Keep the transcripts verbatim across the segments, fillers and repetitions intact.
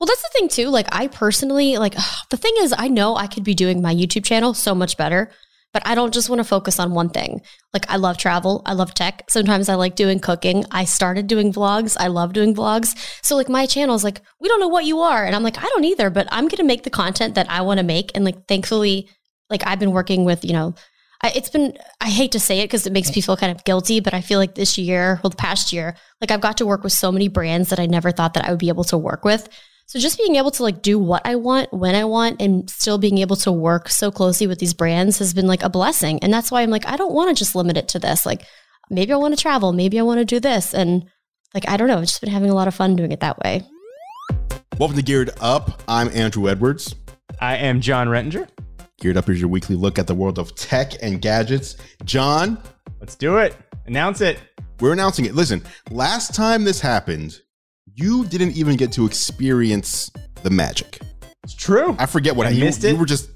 Well, that's the thing too. Like I personally, like ugh, the thing is, I know I could be doing my YouTube channel so much better, but I don't just want to focus on one thing. Like I love travel. I love tech. Sometimes I like doing cooking. I started doing vlogs. I love doing vlogs. So like my channel is like, we don't know what you are. And I'm like, I don't either, but I'm going to make the content that I want to make. And like, thankfully, like I've been working with, you know, I, it's been, I hate to say it because it makes me feel kind of guilty, but I feel like this year, well, the past year, like I've got to work with so many brands that I never thought that I would be able to work with. So just being able to like do what I want, when I want, and still being able to work so closely with these brands has been like a blessing. And that's why I'm like, I don't want to just limit it to this. Like maybe I want to travel, maybe I want to do this. And like, I don't know, I've just been having a lot of fun doing it that way. Welcome to Geared Up. I'm Andrew Edwards. I am John Rettinger. Geared Up is your weekly look at the world of tech and gadgets. John. Let's do it. Announce it. We're announcing it. Listen, last time this happened, you didn't even get to experience the magic. It's true. I forget what I, I missed you, it. You were just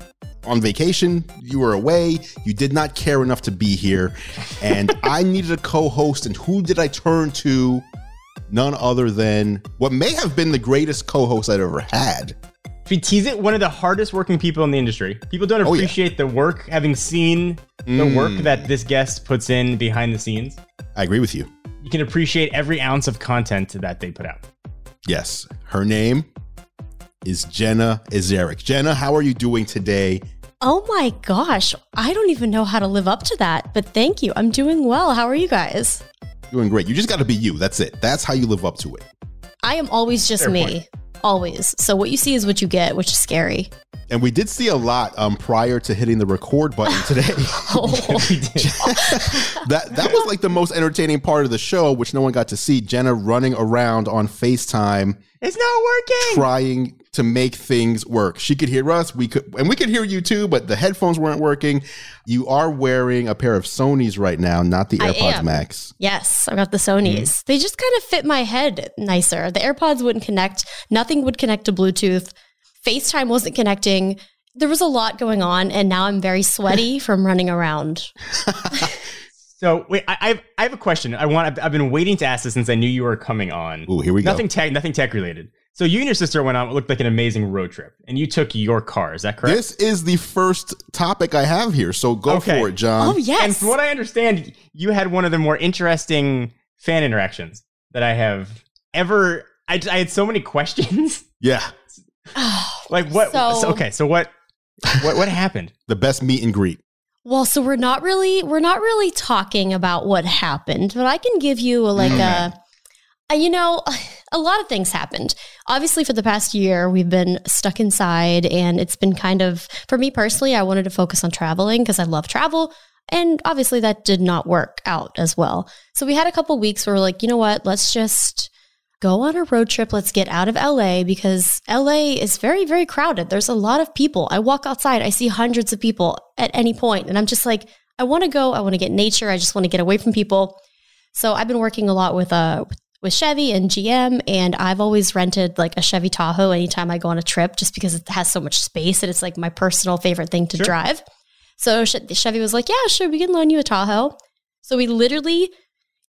on vacation. You were away. You did not care enough to be here. And I needed a co-host. And who did I turn to? None other than what may have been the greatest co-host I'd ever had. If we tease it, one of the hardest working people in the industry. People don't appreciate oh, yeah. the work, having seen mm. the work that this guest puts in behind the scenes. I agree with you. You can appreciate every ounce of content that they put out. Yes. Her name is Jenna Ezarik. Jenna, how are you doing today? Oh my gosh. I don't even know how to live up to that, but thank you. I'm doing well. How are you guys? Doing great. You just got to be you. That's it. That's how you live up to it. I am always just Fair me. Point. Always. So what you see is what you get, which is scary. And we did see a lot um, prior to hitting the record button today. oh, we did. that that was like the most entertaining part of the show, which no one got to see. Jenna running around on FaceTime. It's not working. Trying to make things work. She could hear us. We could, and we could hear you too, but the headphones weren't working. You are wearing a pair of Sonys right now, not the AirPods Max. Yes, I got the Sonys. Mm. They just kind of fit my head nicer. The AirPods wouldn't connect. Nothing would connect to Bluetooth. FaceTime wasn't connecting. There was a lot going on, and now I'm very sweaty from running around. So wait, I, I've I have a question. I want. I've, I've been waiting to ask this since I knew you were coming on. Ooh, here we nothing go. Nothing tech, nothing tech related. So you and your sister went on what looked like an amazing road trip, and you took your car. Is that correct? This is the first topic I have here, so go okay. for it, John. Oh yes. And from what I understand, you had one of the more interesting fan interactions that I have ever. I I had so many questions. Yeah. Like what? So, so, okay, so what? What what happened? The best meet and greet. Well, so we're not really we're not really talking about what happened, but I can give you a, like okay. a, a, you know, a lot of things happened. Obviously, for the past year, we've been stuck inside, and it's been kind of, for me personally, I wanted to focus on traveling because I love travel, and obviously that did not work out as well. So we had a couple weeks where we're like, you know what? Let's just go on a road trip. Let's get out of L A because L A is very, very crowded. There's a lot of people. I walk outside. I see hundreds of people at any point. And I'm just like, I want to go. I want to get nature. I just want to get away from people. So I've been working a lot with uh, with Chevy and G M. And I've always rented like a Chevy Tahoe anytime I go on a trip just because it has so much space. And it's like my personal favorite thing to sure. drive. So Chevy was like, yeah, sure. We can loan you a Tahoe. So we literally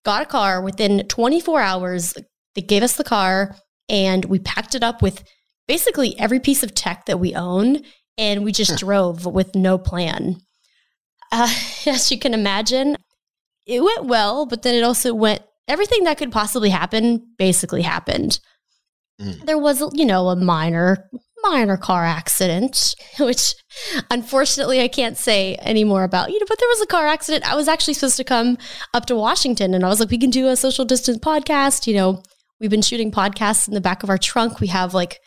got a car within twenty-four hours. They gave us the car and we packed it up with basically every piece of tech that we own. And we just drove with no plan. Uh, as you can imagine, it went well, but then it also went, everything that could possibly happen basically happened. Mm. There was, you know, a minor, minor car accident, which unfortunately I can't say any more about, you know, but there was a car accident. I was actually supposed to come up to Washington and I was like, we can do a social distance podcast, you know. We've been shooting podcasts in the back of our trunk. We have like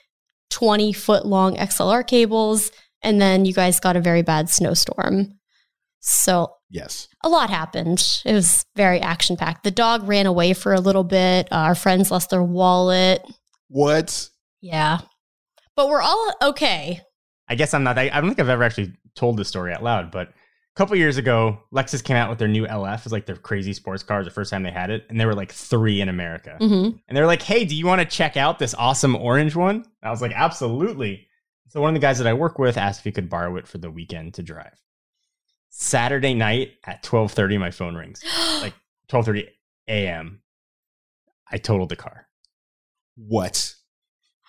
twenty foot long X L R cables. And then you guys got a very bad snowstorm. So yes, a lot happened. It was very action packed. The dog ran away for a little bit. Uh, our friends lost their wallet. What? Yeah. But we're all okay. I guess I'm not. I, I don't think I've ever actually told this story out loud, but a couple years ago, Lexus came out with their new L F. It's like their crazy sports car. The first time they had it. And there were like three in America. Mm-hmm. And they were like, hey, do you want to check out this awesome orange one? And I was like, absolutely. So one of the guys that I work with asked if he could borrow it for the weekend to drive. Saturday night at twelve thirty, my phone rings. Like twelve thirty a.m. I totaled the car. What?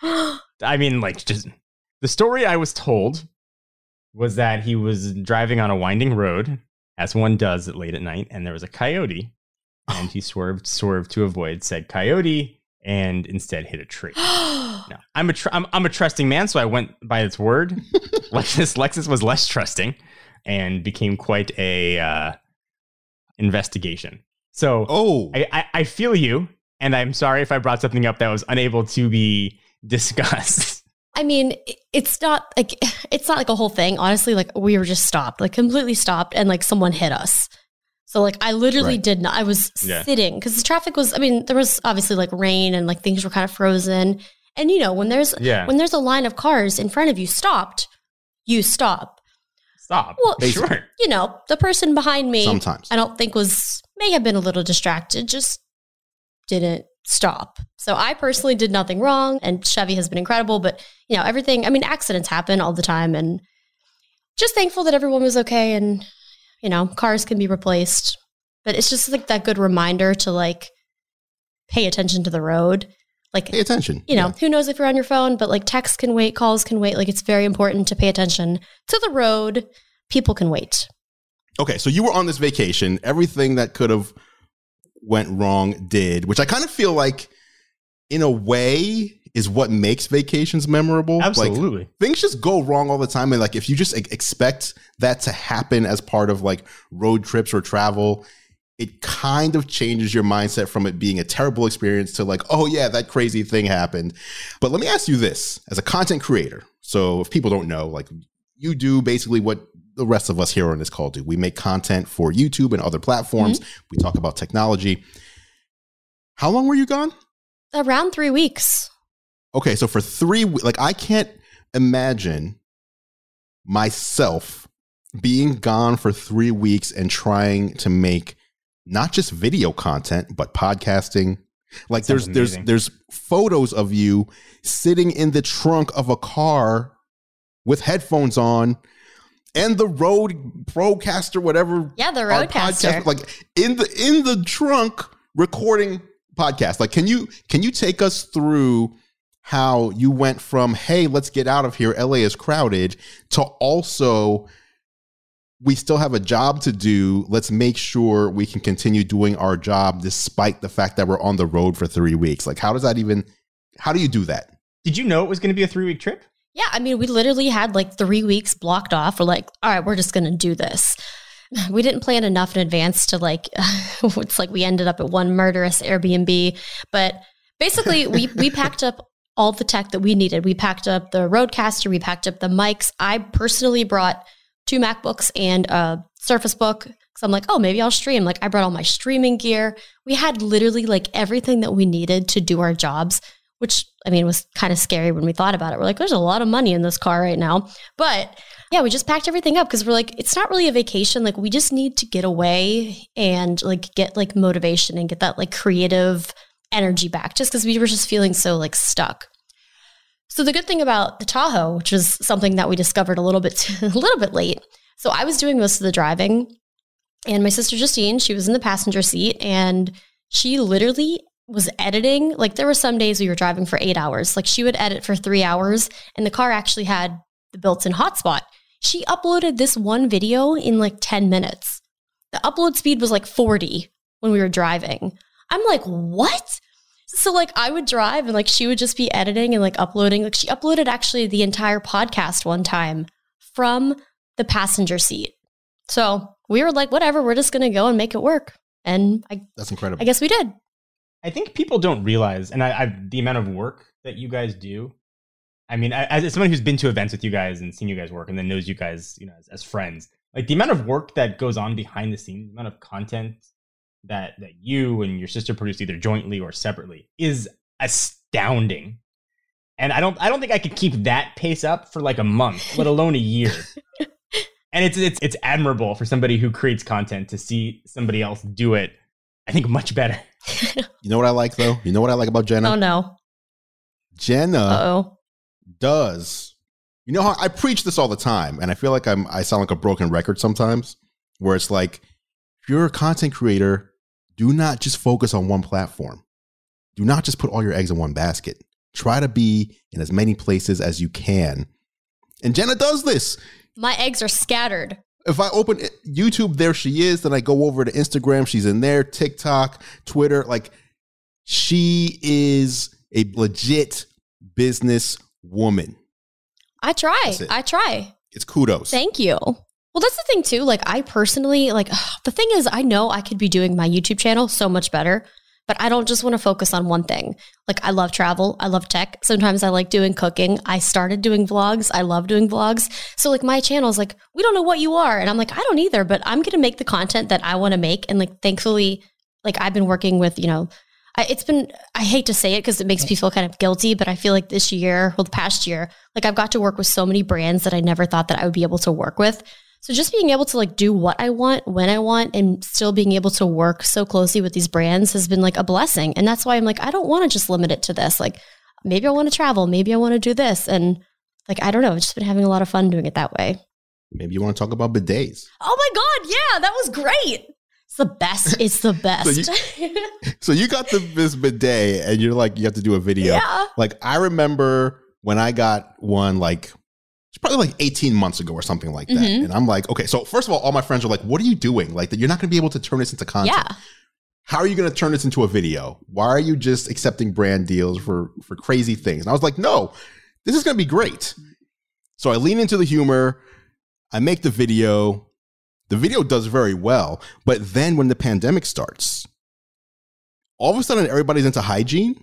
I mean, like, just the story I was told was that he was driving on a winding road, as one does at late at night, and there was a coyote, and he swerved, swerved to avoid said coyote, and instead hit a tree. No, I'm a tr- I'm, I'm a trusting man, so I went by its word. Lexus Lexus was less trusting, and became quite a uh, investigation. So, oh, I, I, I feel you, and I'm sorry if I brought something up that was unable to be discussed. I mean, it's not like it's not like a whole thing. Honestly, like we were just stopped, like completely stopped, and like someone hit us. So like I literally right. did not. I was yeah. sitting because the traffic was. I mean, there was obviously like rain and like things were kind of frozen. And you know, when there's yeah. when there's a line of cars in front of you stopped, you stop. Stop. Well, sure. You know, the person behind me sometimes I don't think was may have been a little distracted, just didn't stop. So I personally did nothing wrong, and Chevy has been incredible, but you know, everything, I mean, accidents happen all the time, and just thankful that everyone was okay, and you know, cars can be replaced, but it's just like that good reminder to like pay attention to the road. Like pay attention. You know, yeah. who knows if you're on your phone, but like texts can wait, calls can wait. Like it's very important to pay attention to the road. People can wait. Okay, so you were on this vacation. Everything that could have went wrong did, which I kind of feel like in a way is what makes vacations memorable. Absolutely. Like, things just go wrong all the time. And like if you just expect that to happen as part of like road trips or travel, it kind of changes your mindset from it being a terrible experience to like, oh yeah, that crazy thing happened. But let me ask you this as a content creator. So if people don't know, like you do basically what the rest of us here on this call do. We make content for YouTube and other platforms. Mm-hmm. We talk about technology. How long were you gone? Around three weeks. Okay. So for three, like I can't imagine myself being gone for three weeks and trying to make not just video content, but podcasting. Like that there's, there's, there's photos of you sitting in the trunk of a car with headphones on, and the road broadcaster, whatever. Yeah, the roadcaster. Like in the in the trunk recording podcast. Like, can you can you take us through how you went from, hey, let's get out of here, L A is crowded, to also we still have a job to do. Let's make sure we can continue doing our job despite the fact that we're on the road for three weeks. Like, how does that even how do you do that? Did you know it was going to be a three week trip? Yeah, I mean, we literally had like three weeks blocked off. We're like, all right, we're just going to do this. We didn't plan enough in advance to like, it's like we ended up at one murderous Airbnb. But basically, we we packed up all the tech that we needed. We packed up the Roadcaster. We packed up the mics. I personally brought two MacBooks and a Surface Book. So I'm like, oh, maybe I'll stream. Like I brought all my streaming gear. We had literally like everything that we needed to do our jobs, which, I mean, was kind of scary when we thought about it. We're like, there's a lot of money in this car right now. But yeah, we just packed everything up because we're like, it's not really a vacation. Like, we just need to get away and like get like motivation and get that like creative energy back just because we were just feeling so like stuck. So the good thing about the Tahoe, which was something that we discovered a little bit, a little bit late. So I was doing most of the driving and my sister Justine, she was in the passenger seat and she literally was editing. Like there were some days we were driving for eight hours. Like she would edit for three hours and the car actually had the built-in hotspot. She uploaded this one video in like ten minutes. The upload speed was like forty when we were driving. I'm like, what? So like I would drive and like she would just be editing and like uploading. Like she uploaded actually the entire podcast one time from the passenger seat. So we were like, whatever, we're just going to go and make it work. And I, that's incredible. I guess we did. I think people don't realize, and I, I, the amount of work that you guys do. I mean, I, as someone who's been to events with you guys and seen you guys work, and then knows you guys, you know, as, as friends, like the amount of work that goes on behind the scenes, the amount of content that that you and your sister produce, either jointly or separately, is astounding. And I don't, I don't think I could keep that pace up for like a month, let alone a year. And it's it's it's admirable for somebody who creates content to see somebody else do it. I think much better. You know what I like though? You know what I like about Jenna? Oh no. Jenna Uh-oh. does. You know how I preach this all the time and I feel like I'm I sound like a broken record sometimes where it's like, if you're a content creator, do not just focus on one platform. Do not just put all your eggs in one basket. Try to be in as many places as you can. And Jenna does this. My eggs are scattered. If I open YouTube, there she is. Then I go over to Instagram. She's in there. TikTok, Twitter. Like, she is a legit business woman. I try. I try. It's kudos. Thank you. Well, that's the thing too. Like, I personally, like, ugh, the thing is, I know I could be doing my YouTube channel so much better, but I don't just want to focus on one thing. Like, I love travel. I love tech. Sometimes I like doing cooking. I started doing vlogs. I love doing vlogs. So like, my channel is like, we don't know what you are. And I'm like, I don't either, but I'm going to make the content that I want to make. And like, thankfully, like, I've been working with, you know, I, it's been, I hate to say it because it makes me feel kind of guilty, but I feel like this year, well, the past year, like, I've got to work with so many brands that I never thought that I would be able to work with. So just being able to like do what I want, when I want, and still being able to work so closely with these brands has been like a blessing. And that's why I'm like, I don't want to just limit it to this. Like, maybe I want to travel. Maybe I want to do this. And like, I don't know, I've just been having a lot of fun doing it that way. Maybe you want to talk about bidets. Oh my God. Yeah, that was great. It's the best. It's the best. so, you, so you got the, this bidet and you're like, you have to do a video. Yeah. Like, I remember when I got one, like, it's probably like eighteen months ago or something like that. Mm-hmm. And I'm like, okay, so first of all, all my friends are like, what are you doing? Like, that you're not going to be able to turn this into content. Yeah. How are you going to turn this into a video? Why are you just accepting brand deals for, for crazy things? And I was like, no, this is going to be great. So I lean into the humor. I make the video. The video does very well. But then when the pandemic starts, all of a sudden everybody's into hygiene.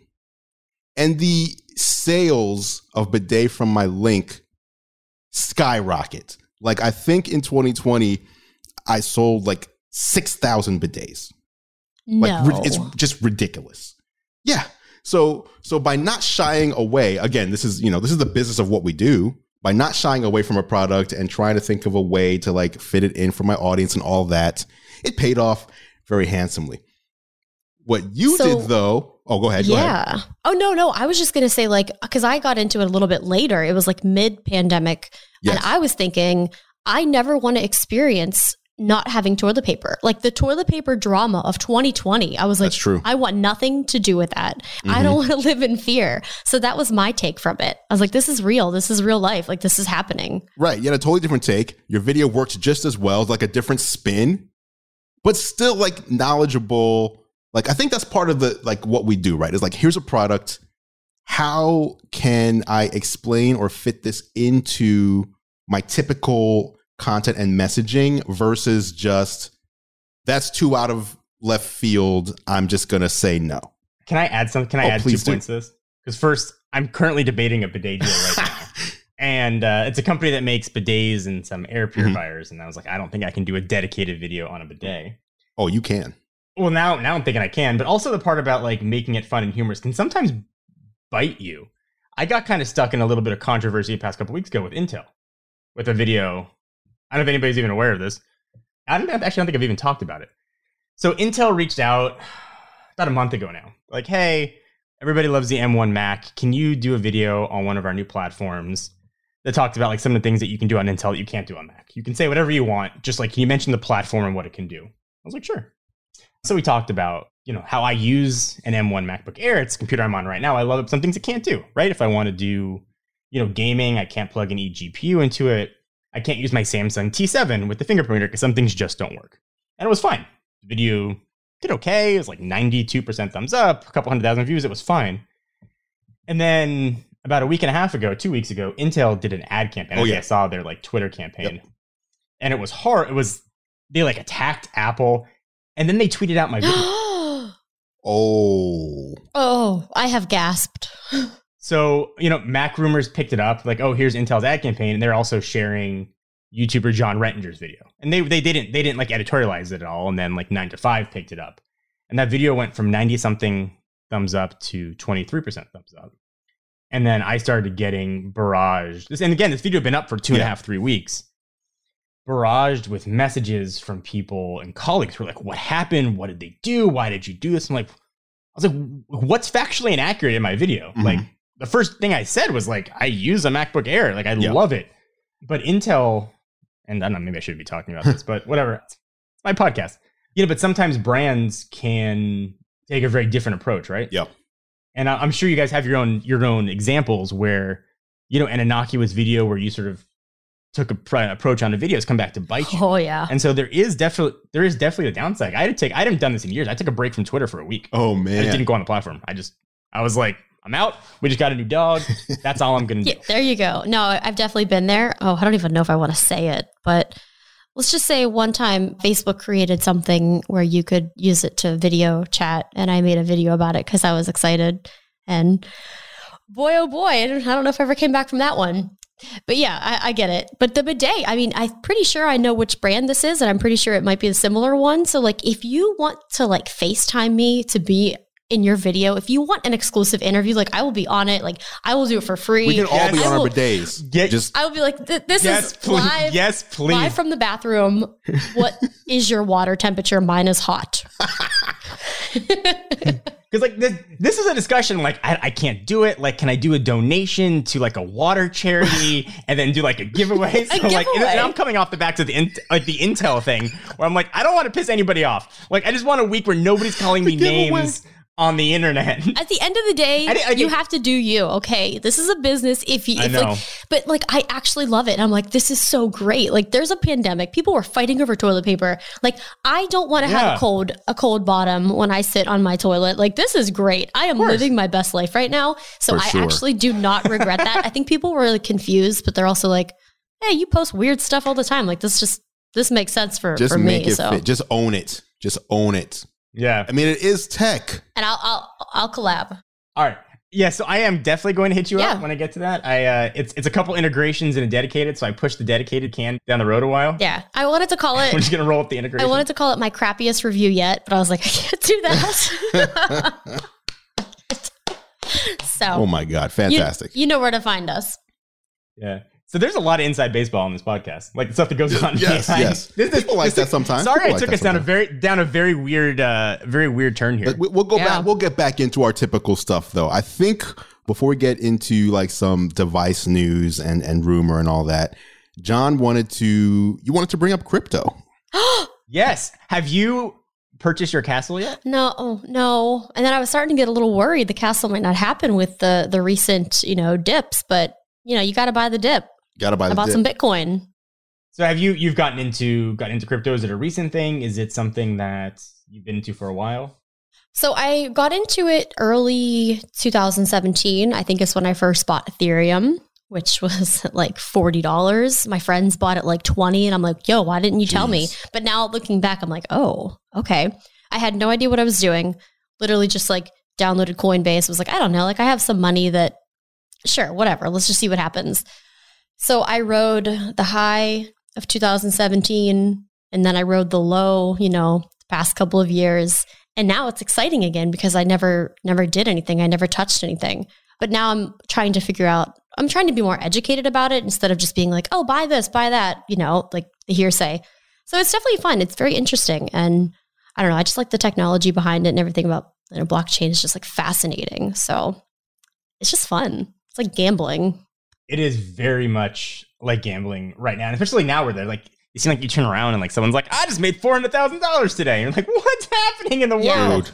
And the sales of bidet from my link skyrocket. Like, I think in twenty twenty, I sold like six thousand bidets. No. Like, it's just ridiculous. Yeah. So, so by not shying away, again, this is, you know, this is the business of what we do. By not shying away from a product and trying to think of a way to like fit it in for my audience and all that, it paid off very handsomely. What you so, did though, oh, go ahead. Yeah. Go ahead. Oh, no, no. I was just going to say, like, because I got into it a little bit later. It was like mid-pandemic. Yes. And I was thinking, I never want to experience not having toilet paper. Like, the toilet paper drama of twenty twenty. I was like, that's true. I want nothing to do with that. Mm-hmm. I don't want to live in fear. So that was my take from it. I was like, this is real. This is real life. Like, this is happening. Right. You had a totally different take. Your video works just as well. It's like a different spin, but still like knowledgeable. Like, I think that's part of the, like, what we do, right? Is like, here's a product. How can I explain or fit this into my typical content and messaging versus just, that's too out of left field, I'm just going to say no. Can I add something? Can I oh, add two do. points to this? Because first, I'm currently debating a bidet deal right now. And uh, it's a company that makes bidets and some air purifiers. Mm-hmm. And I was like, I don't think I can do a dedicated video on a bidet. Oh, you can. Well, now, now I'm thinking I can, but also the part about like making it fun and humorous can sometimes bite you. I got kind of stuck in a little bit of controversy the past couple weeks ago with Intel, with a video. I don't know if anybody's even aware of this. I don't, actually don't think I've even talked about it. So Intel reached out about a month ago now, like, hey, everybody loves the M one Mac. Can you do a video on one of our new platforms that talks about like some of the things that you can do on Intel that you can't do on Mac? You can say whatever you want, just like, can you mention the platform and what it can do? I was like, sure. So we talked about, you know, how I use an M one MacBook Air. It's the computer I'm on right now. I love it. Some things it can't do, right? If I want to do, you know, gaming, I can't plug an eGPU into it. I can't use my Samsung T seven with the fingerprinter because some things just don't work. And it was fine. The video did okay. It was like ninety-two percent thumbs up, a couple hundred thousand views. It was fine. And then about a week and a half ago, two weeks ago, Intel did an ad campaign. Oh, yeah. I saw their like Twitter campaign. Yep. And it was hard. It was, they like attacked Apple. And then they tweeted out my video. oh. Oh, I have gasped. So, you know, Mac Rumors picked it up. Like, oh, here's Intel's ad campaign. And they're also sharing YouTuber John Rettinger's video. And they they didn't, they didn't like editorialize it at all. And then like nine to five picked it up. And that video went from ninety-something thumbs up to twenty-three percent thumbs up. And then I started getting barraged. And again, this video had been up for two yeah. and a half, three weeks. Barraged with messages from people and colleagues who were like, what happened? What did they do? Why did you do this? I'm like, I was like, what's factually inaccurate in my video? Mm-hmm. Like, the first thing I said was like, I use a MacBook Air. Like, I yeah. love it. But Intel, and I don't know, maybe I shouldn't be talking about this, but whatever. It's my podcast. You know, but sometimes brands can take a very different approach, right? Yeah. And I'm sure you guys have your own your own examples where, you know, an innocuous video where you sort of took a pr- approach on the video has come back to bite you. Oh yeah. And so there is definitely there is definitely a downside. I had to take I haven't done this in years. I took a break from Twitter for a week. Oh man. I just didn't go on the platform. I just I was like, I'm out. We just got a new dog. That's all I'm going to do. Yeah, there you go. No, I've definitely been there. Oh, I don't even know if I want to say it, but let's just say one time Facebook created something where you could use it to video chat, and I made a video about it because I was excited, and boy, oh boy, I don't know if I ever came back from that one. But yeah, I, I get it. But the bidet, I mean, I'm pretty sure I know which brand this is, and I'm pretty sure it might be a similar one. So like, if you want to like FaceTime me to be in your video, if you want an exclusive interview, like I will be on it. Like I will do it for free. We can all yes. be on our bidets. Get, Just, I will be like, this yes, is please. live. Yes, please. Live from the bathroom. What is your water temperature? Mine is hot. Because like this, this is a discussion. Like I, I can't do it. Like, can I do a donation to like a water charity and then do like a giveaway? So a giveaway. like, and, and I'm coming off the back to the in, like the Intel thing where I'm like, I don't want to piss anybody off. Like I just want a week where nobody's calling me names on the internet. At the end of the day, I did, I did. you have to do you. Okay, this is a business. If you, if I know. Like, but like, I actually love it. And I'm like, this is so great. Like, there's a pandemic. People were fighting over toilet paper. Like, I don't want to yeah. have a cold, a cold bottom when I sit on my toilet. Like, this is great. I am living my best life right now. So For I sure. actually do not regret that. I think people were like, confused, but they're also like, hey, you post weird stuff all the time. Like, this just this makes sense for, just for make me. It so fit. Just own it. Just own it. Yeah. I mean, it is tech. And I'll I'll I'll collab. All right. Yeah, so I am definitely going to hit you yeah. up when I get to that. I uh, it's it's a couple integrations in a dedicated, so I pushed the dedicated can down the road a while. Yeah. I wanted to call it We're just gonna roll up the integration. I wanted to call it my crappiest review yet, but I was like, I can't do that. So oh my God, fantastic. You, you know where to find us. Yeah. So there's a lot of inside baseball on this podcast, like the stuff that goes on. Yes, behind. yes. This, this, People like this, that sometimes. Sorry, People I took like us down a very down a very weird, uh, very weird turn here. Like we, we'll go yeah. back. We'll get back into our typical stuff, though. I think before we get into like some device news and and rumor and all that, John wanted to you wanted to bring up crypto. Yes. Have you purchased your castle yet? No, oh, no. And then I was starting to get a little worried. The castle might not happen with the the recent you know dips, but you know you got to buy the dip. Gotta buy. I bought some Bitcoin. So have you? You've gotten into gotten into crypto. Is it a recent thing? Is it something that you've been into for a while? So I got into it early two thousand seventeen. I think is when I first bought Ethereum, which was like forty dollars. My friends bought it like twenty, and I'm like, "Yo, why didn't you Jeez. tell me?" But now looking back, I'm like, "Oh, okay." I had no idea what I was doing. Literally, just like downloaded Coinbase. I was like, "I don't know." Like I have some money that, sure, whatever. Let's just see what happens. So I rode the high of two thousand seventeen, and then I rode the low, you know, the past couple of years. And now it's exciting again because I never, never did anything. I never touched anything. But now I'm trying to figure out, I'm trying to be more educated about it instead of just being like, oh, buy this, buy that, you know, like the hearsay. So it's definitely fun. It's very interesting. And I don't know, I just like the technology behind it and everything about you know, blockchain is just like fascinating. So it's just fun. It's like gambling. It is very much like gambling right now, and especially now where they're like, you seem like you turn around and like someone's like, I just made four hundred thousand dollars today. And you're like, what's happening in the yeah. world?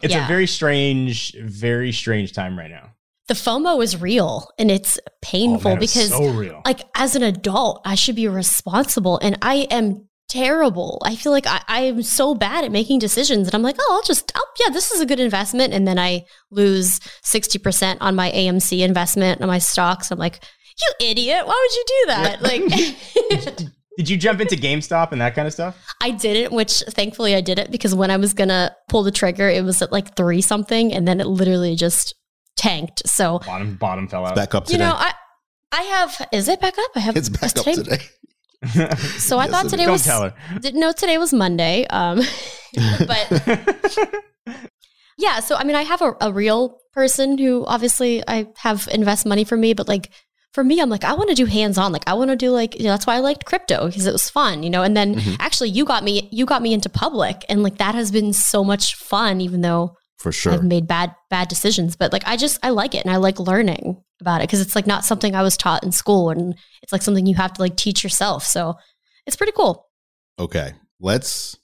It's yeah. a very strange, very strange time right now. The FOMO is real, and it's painful oh, man, it was because so real. Like as an adult, I should be responsible, and I am terrible. I feel like I, I am so bad at making decisions, and I'm like, oh, I'll just, oh, yeah, this is a good investment. And then I lose sixty percent on my A M C investment on my stocks. I'm like, you idiot. Why would you do that? Like, did you jump into GameStop and that kind of stuff? I didn't, which thankfully I did it because when I was going to pull the trigger, it was at like three something. And then it literally just tanked. So bottom, bottom fell out. It's back up today. You know, I, I have, is it back up? I have. It's back up today. today. So I yes, thought today was, didn't know today was Monday, um, but yeah, so I mean, I have a, a real person who obviously I have invest money for me, but like for me, I'm like, I want to do hands-on. Like I want to do like, you know, that's why I liked crypto because it was fun, you know, and then mm-hmm. actually you got me, you got me into public and like, that has been so much fun, even though for sure I've made bad, bad decisions, but like, I just, I like it. And I like learning about it because it's like not something I was taught in school, and it's like something you have to like teach yourself. So it's pretty cool. Okay. Let's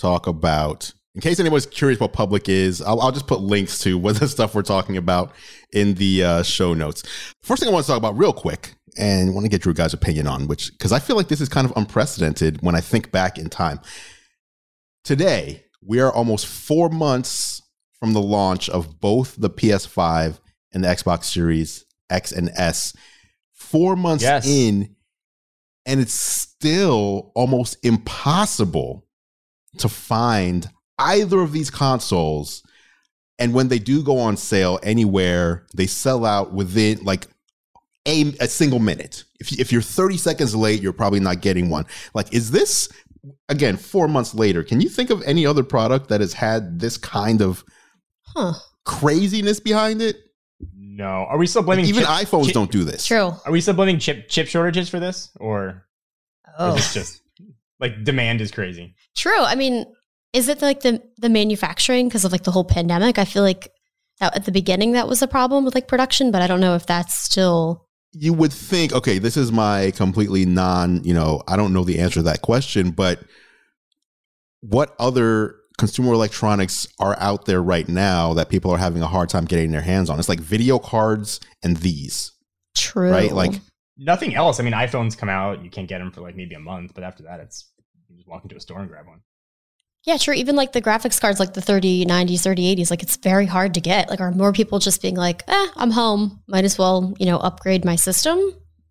talk about in case anybody's curious what Public is, I'll, I'll just put links to what the stuff we're talking about in the uh, show notes. First thing I want to talk about real quick, and I want to get your guys' opinion on, which, because I feel like this is kind of unprecedented when I think back in time. Today, we are almost four months from the launch of both the P S five and the Xbox Series X and S. Four months yes. in, and it's still almost impossible to find either of these consoles. And when they do go on sale anywhere, they sell out within like a, a single minute. If, if you're thirty seconds late, you're probably not getting one. Like, is this, again, four months later, can you think of any other product that has had this kind of huh. craziness behind it? No. Are we still blaming like even chip, iPhones chip, don't do this? True. Are we still blaming chip chip shortages for this, or, oh. or is this just like demand is crazy? True. I mean, is it like the the manufacturing because of like the whole pandemic? I feel like that, at the beginning that was a problem with like production, but I don't know if that's still. You would think, okay, this is my completely non, you know, I don't know the answer to that question, but what other consumer electronics are out there right now that people are having a hard time getting their hands on? It's like video cards and these. True. Right? Like nothing else. I mean, iPhones come out, you can't get them for like maybe a month, but after that, it's you just walk into a store and grab one. Yeah, true. Even like the graphics cards, like the thirty nineties, thirty eighties, like it's very hard to get. Like, are more people just being like, eh, I'm home. Might as well, you know, upgrade my system.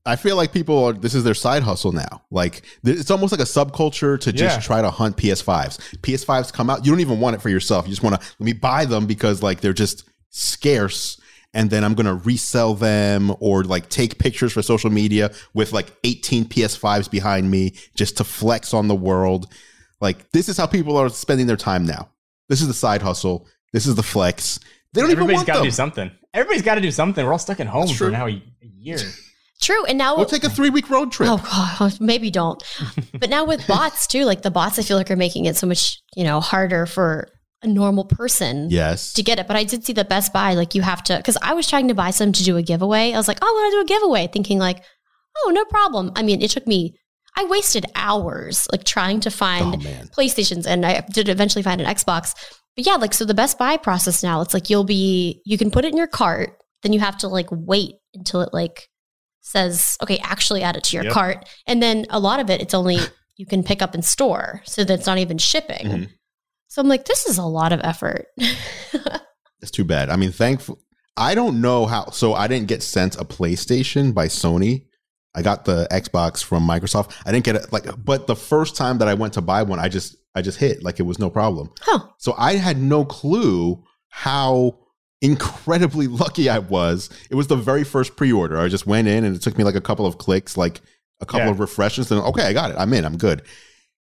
I feel like people are, this is their side hustle now. Like it's almost like a subculture to just yeah. try to hunt P S fives. P S fives come out. You don't even want it for yourself. You just want to, let me buy them because like they're just scarce. And then I'm going to resell them or like take pictures for social media with like eighteen P S fives behind me just to flex on the world. Like this is how people are spending their time now. This is the side hustle. This is the flex. They don't Everybody's even want them. Everybody's got to do something. Everybody's got to do something. We're all stuck at home for now a year. True. And now we'll take a three week road trip. Oh, God, maybe don't. But now with bots too, like the bots, I feel like are making it so much, you know, harder for a normal person yes. to get it. But I did see the Best Buy, like you have to, because I was trying to buy some to do a giveaway. I was like, oh, I want to do a giveaway thinking like, oh, no problem. I mean, it took me, I wasted hours like trying to find oh, PlayStations, and I did eventually find an Xbox. But yeah, like, so the Best Buy process now, it's like, you'll be, you can put it in your cart. Then you have to like wait until it like says, okay, actually add it to your yep. cart. And then a lot of it, it's only, you can pick up in store. So that's not even shipping. Mm-hmm. So I'm like, this is a lot of effort. It's too bad. I mean, thankful. I don't know how, so I didn't get sent a PlayStation by Sony. I got the Xbox from Microsoft. I didn't get it like, but the first time that I went to buy one, I just, I just hit like it was no problem. Huh. So I had no clue how incredibly lucky I was. It was the very first pre-order. I just went in and it took me like a couple of clicks, like a couple yeah. of refreshes. And okay, I got it. I'm in, I'm good.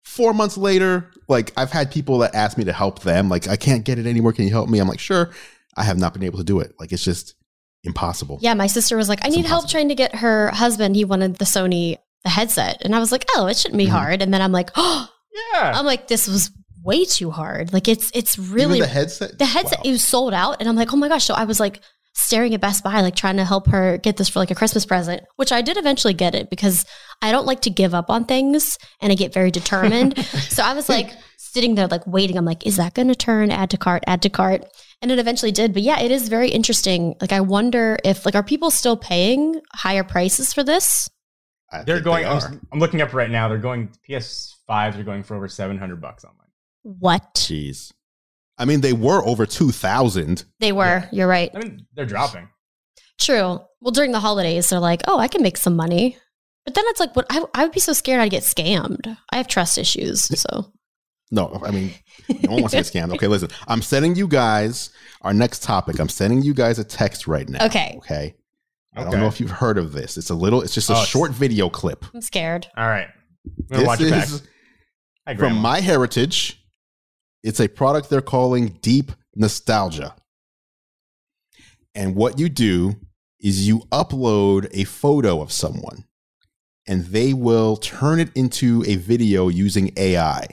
Four months later, like I've had people that ask me to help them. Like, I can't get it anywhere. Can you help me? I'm like, sure. I have not been able to do it. Like, it's just impossible. Yeah, my sister was like, I it's need impossible. help trying to get her husband. He wanted the Sony the headset. And I was like, oh, it shouldn't be mm-hmm. hard. And then I'm like, oh, yeah. I'm like, this was way too hard. Like, it's it's really... Even the headset? The headset, wow. It was sold out. And I'm like, oh my gosh. So I was like staring at Best Buy, like trying to help her get this for like a Christmas present, which I did eventually get it because I don't like to give up on things and I get very determined. So I was like sitting there like waiting. I'm like, is that going to turn? Add to cart, add to cart. And it eventually did. But yeah, it is very interesting. Like, I wonder if, like, are people still paying higher prices for this? I they're going, they I'm, I'm looking up right now. They're going, P S fives are going for over seven hundred bucks online. What? Jeez. I mean, they were over two thousand. They were. Yeah. You're right. I mean, they're dropping. True. Well, during the holidays, they're like, oh, I can make some money. But then it's like, what? I, I would be so scared I'd get scammed. I have trust issues. So. No, I mean, no one wants to get scammed. Okay, listen, I'm sending you guys our next topic. I'm sending you guys a text right now. Okay. Okay. I okay. don't know if you've heard of this. It's a little, it's just a oh, short video clip. I'm scared. All right. We're this watch it back. Hi, from MyHeritage. It's a product they're calling Deep Nostalgia. And what you do is you upload a photo of someone and they will turn it into a video using A I.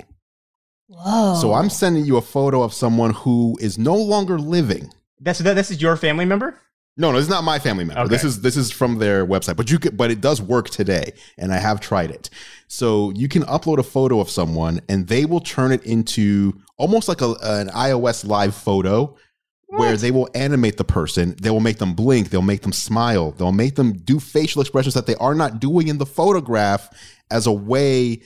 Whoa. So I'm sending you a photo of someone who is no longer living. That's that. This is your family member? No, no, it's not my family member. Okay. This is this is from their website, but you could, but it does work today, and I have tried it. So you can upload a photo of someone, and they will turn it into almost like a, an iOS live photo, what? Where they will animate the person. They will make them blink. They'll make them smile. They'll make them do facial expressions that they are not doing in the photograph as a way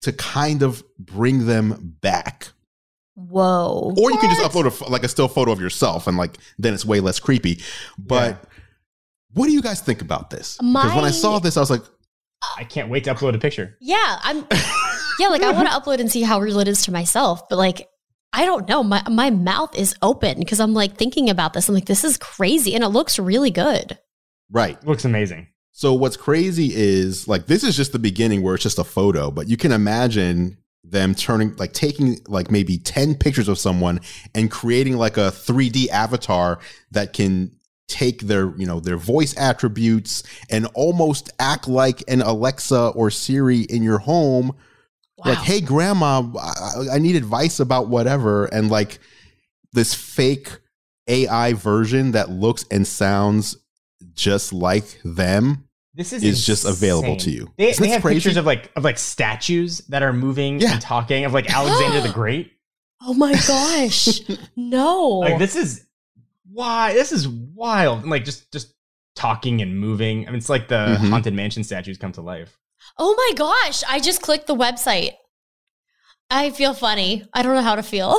to kind of bring them back. Whoa. Or you what? Can just upload a, like a still photo of yourself, and like then it's way less creepy. But yeah. What do you guys think about this? My, because when I saw this, I was like, I can't wait to upload a picture. Yeah, I'm. Yeah, like I want to upload and see how real it is to myself. But like, I don't know. My my mouth is open because I'm like thinking about this. I'm like, this is crazy, and it looks really good. Right, it looks amazing. So what's crazy is like this is just the beginning where it's just a photo, but you can imagine them turning, like taking like maybe ten pictures of someone and creating like a three D avatar that can take their, you know, their voice attributes and almost act like an Alexa or Siri in your home. Wow. Like, hey, grandma, I, I need advice about whatever. And like this fake A I version that looks and sounds just like them. This is, is just available to you. They, they have crazy? pictures of like of like statues that are moving yeah. and talking of like Alexander the Great. Oh my gosh. No. Like this is why this is wild. And like just just talking and moving. I mean, it's like the mm-hmm. Haunted Mansion statues come to life. Oh my gosh. I just clicked the website. I feel funny. I don't know how to feel.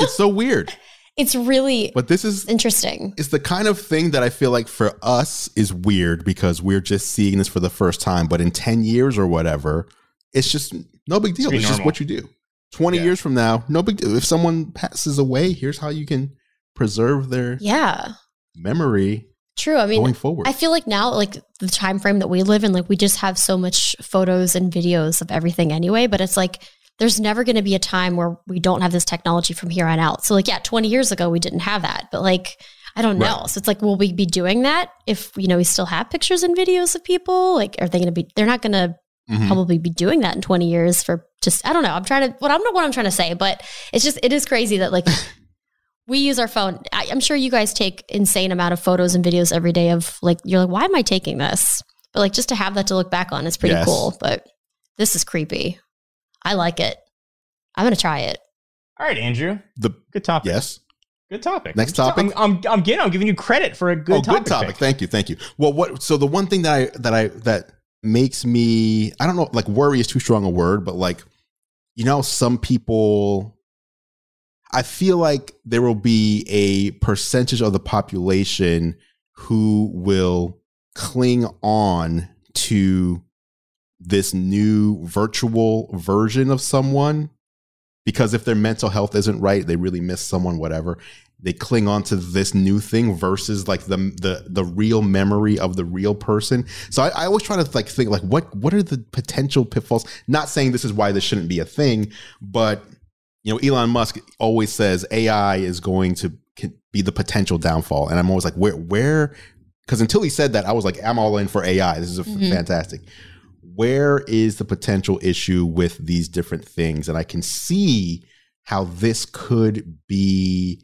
It's so weird. It's really but this is interesting. It's the kind of thing that I feel like for us is weird because we're just seeing this for the first time. But in ten years or whatever, it's just no big deal. It's, it's just what you do. twenty yeah. years from now, no big deal. If someone passes away, here's how you can preserve their yeah. memory. True. I mean, going forward. I feel like now, like the time frame that we live in, like we just have so much photos and videos of everything anyway. But it's like, there's never going to be a time where we don't have this technology from here on out. So like, yeah, twenty years ago, we didn't have that, but like, I don't know. Right. So it's like, will we be doing that if, you know, we still have pictures and videos of people? Like, are they going to be, they're not going to mm-hmm. probably be doing that in twenty years for just, I don't know. I'm trying to, well, I don't know what I'm trying to say, but it's just, it is crazy that like we use our phone. I, I'm sure you guys take insane amount of photos and videos every day of like, you're like, why am I taking this? But like, just to have that to look back on is pretty yes. cool, but this is creepy. I like it. I'm going to try it. All right, Andrew. The, good topic. Yes. Good topic. Next topic. I'm, I'm, I'm, getting, I'm giving you credit for a good oh, topic. Good topic. Pick. Thank you. Thank you. Well, what? So the one thing that I that I that makes me, I don't know, like worry is too strong a word, but like, you know, some people, I feel like there will be a percentage of the population who will cling on to this new virtual version of someone because if their mental health isn't right, they really miss someone, whatever, they cling on to this new thing versus like the the the real memory of the real person. So I, I always try to like think like what what are the potential pitfalls? Not saying this is why this shouldn't be a thing, but you know, Elon Musk always says A I is going to be the potential downfall, and I'm always like where where because until he said that I was like I'm all in for A I. This is a mm-hmm. fantastic. Where is the potential issue with these different things? And I can see how this could be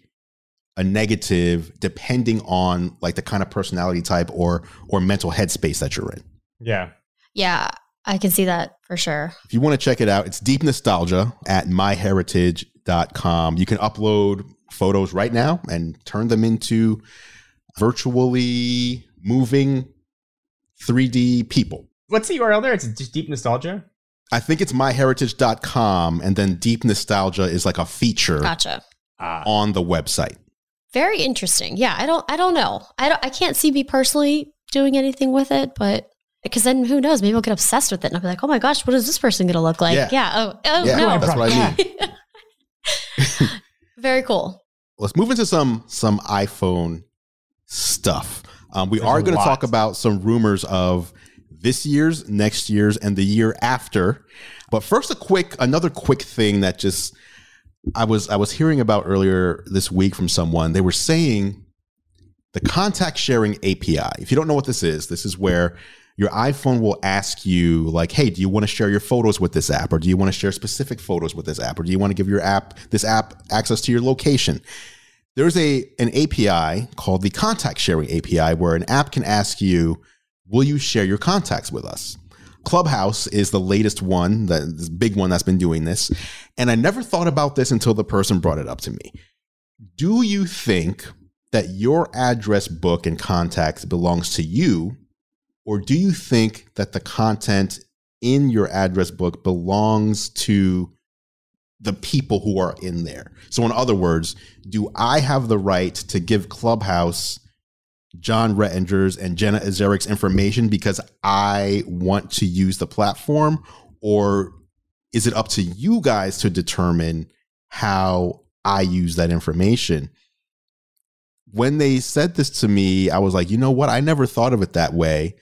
a negative depending on like the kind of personality type or or mental headspace that you're in. Yeah. Yeah, I can see that for sure. If you want to check it out, it's Deep Nostalgia at my heritage dot com. You can upload photos right now and turn them into virtually moving three D people. What's the U R L there? It's just Deep Nostalgia? I think it's my heritage dot com, and then Deep Nostalgia is like a feature gotcha. on the website. Very interesting. Yeah, I don't I don't know. I don't, I can't see me personally doing anything with it, but because then who knows? Maybe I'll get obsessed with it and I'll be like, oh my gosh, what is this person going to look like? Yeah. yeah. Oh, oh yeah, no. That's what I mean. Very cool. Let's move into some some iPhone stuff. Um, we There's are going to talk about some rumors of this year's, next year's, and the year after. But first, a quick, another quick thing that just I was I was hearing about earlier this week from someone. They were saying the contact sharing A P I. If you don't know what this is, this is where your iPhone will ask you like, hey, do you want to share your photos with this app? Or do you want to share specific photos with this app? Or do you want to give your app, this app access to your location? There's a an A P I called the contact sharing A P I where an app can ask you, will you share your contacts with us? Clubhouse is the latest one, the this big one that's been doing this. And I never thought about this until the person brought it up to me. Do you think that your address book and contacts belongs to you? Or do you think that the content in your address book belongs to the people who are in there? So in other words, do I have the right to give Clubhouse John Rettinger's and Jenna Ezarik's information because I want to use the platform? Or is it up to you guys to determine how I use that information? When they said this to me, I was like, you know what? I never thought of it that way.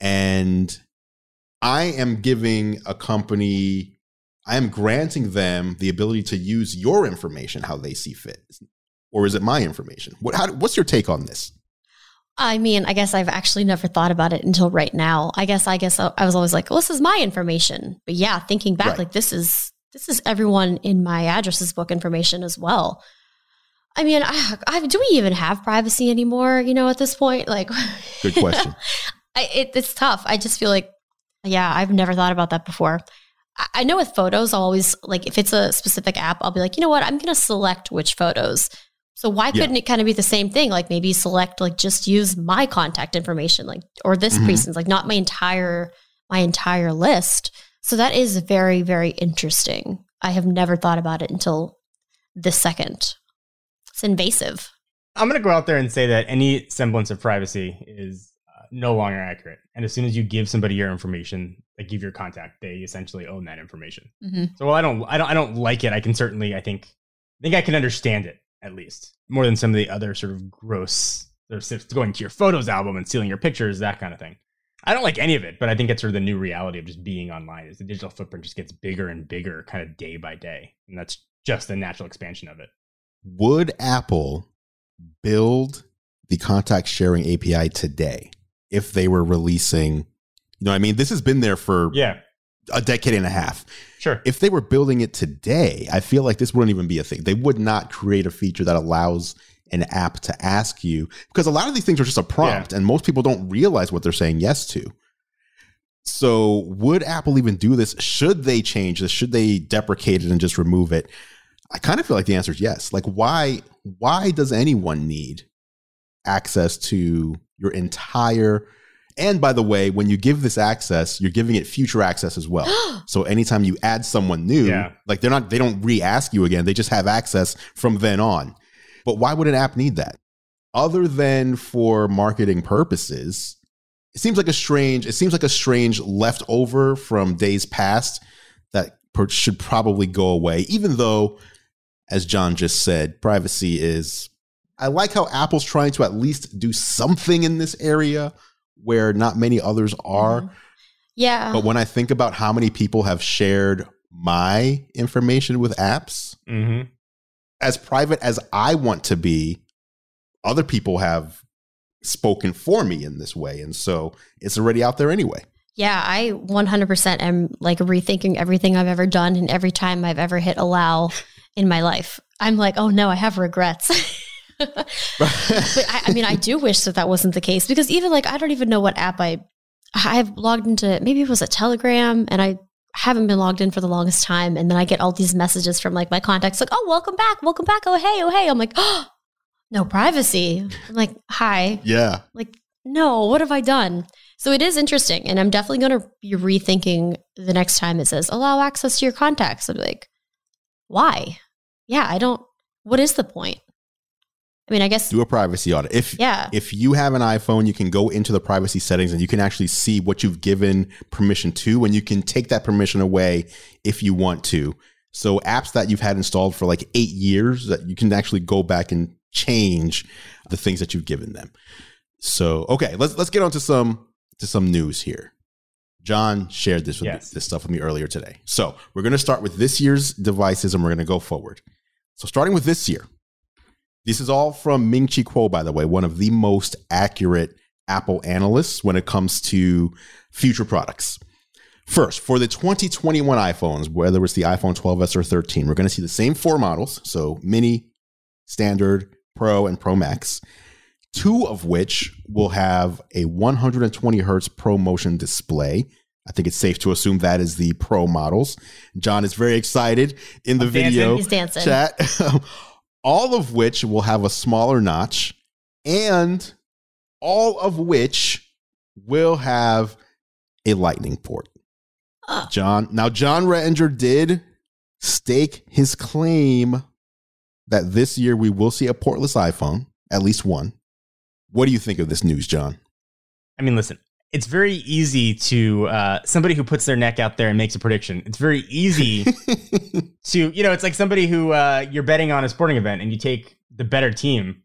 And I am giving a company, I am granting them the ability to use your information how they see fit. Or is it my information? What, how, what's your take on this? I mean, I guess I've actually never thought about it until right now. I guess I guess I was always like, well, this is my information. But yeah, thinking back, right. like this is this is everyone in my addresses book information as well. I mean, I, I, do we even have privacy anymore, you know, at this point? Like, good question. I, it, it's tough. I just feel like, yeah, I've never thought about that before. I, I know with photos, I'll always, like, if it's a specific app, I'll be like, you know what? I'm going to select which photos. So why yeah. couldn't it kind of be the same thing? Like maybe select, like just use my contact information, like, or this mm-hmm. person's, like not my entire, my entire list. So that is very, very interesting. I have never thought about it until this second. It's invasive. I'm going to go out there and say that any semblance of privacy is uh, no longer accurate. And as soon as you give somebody your information, like give your contact, they essentially own that information. Mm-hmm. So while I don't, I don't, I don't like it. I can certainly, I think, I think I can understand it. At least more than some of the other sort of gross sort of going to your photos album and stealing your pictures, that kind of thing. I don't like any of it, but I think it's sort of the new reality of just being online is the digital footprint just gets bigger and bigger kind of day by day. And that's just the natural expansion of it. Would Apple build the contact sharing A P I today if they were releasing, you know what I mean? This has been there for yeah. a decade and a half. Sure. If they were building it today, I feel like this wouldn't even be a thing. They would not create a feature that allows an app to ask you, because a lot of these things are just a prompt yeah. and most people don't realize what they're saying yes to. So would Apple even do this? Should they change this? Should they deprecate it and just remove it? I kind of feel like the answer is yes. Like why, why does anyone need access to your entire? And by the way, when you give this access, you're giving it future access as well. So anytime you add someone new, yeah. like they're not, they don't re-ask you again. They just have access from then on. But why would an app need that? Other than for marketing purposes, it seems like a strange, it seems like a strange leftover from days past that per- should probably go away. Even though, as John just said, privacy is, I like how Apple's trying to at least do something in this area where not many others are. Yeah. But when I think about how many people have shared my information with apps, mm-hmm. as private as I want to be, other people have spoken for me in this way. And so it's already out there anyway. Yeah, I one hundred percent am like rethinking everything I've ever done and every time I've ever hit allow in my life. I'm like, oh no, I have regrets. But I, I mean, I do wish that that wasn't the case because even like, I don't even know what app I, I've logged into, maybe it was a Telegram and I haven't been logged in for the longest time. And then I get all these messages from like my contacts, like, oh, welcome back. Welcome back. Oh, hey, oh, hey. I'm like, oh, no privacy. I'm like, hi. Yeah. Like, no, what have I done? So it is interesting. And I'm definitely going to be rethinking the next time it says allow access to your contacts. I'm like, why? Yeah, I don't, what is the point? I mean, I guess do a privacy audit. If yeah. if you have an iPhone, you can go into the privacy settings and you can actually see what you've given permission to, and you can take that permission away if you want to. So apps that you've had installed for like eight years that you can actually go back and change the things that you've given them. So, okay, let's let's get on to some to some news here. John shared this with yes. me, this stuff with me earlier today. So we're going to start with this year's devices and we're going to go forward. So starting with this year. This is all from Ming-Chi Kuo, by the way, one of the most accurate Apple analysts when it comes to future products. First, for the twenty twenty-one iPhones, whether it's the iPhone twelve S or thirteen, we're going to see the same four models. So mini, standard, Pro and Pro Max, two of which will have a one hundred twenty hertz ProMotion display. I think it's safe to assume that is the Pro models. John is very excited in the I'm video dancing. chat. All of which will have a smaller notch, and all of which will have a lightning port. Uh. John, now John Rettinger did stake his claim that this year we will see a portless iPhone, at least one. What do you think of this news, John? I mean, listen, it's very easy to uh, somebody who puts their neck out there and makes a prediction. It's very easy to, you know, it's like somebody who uh, you're betting on a sporting event and you take the better team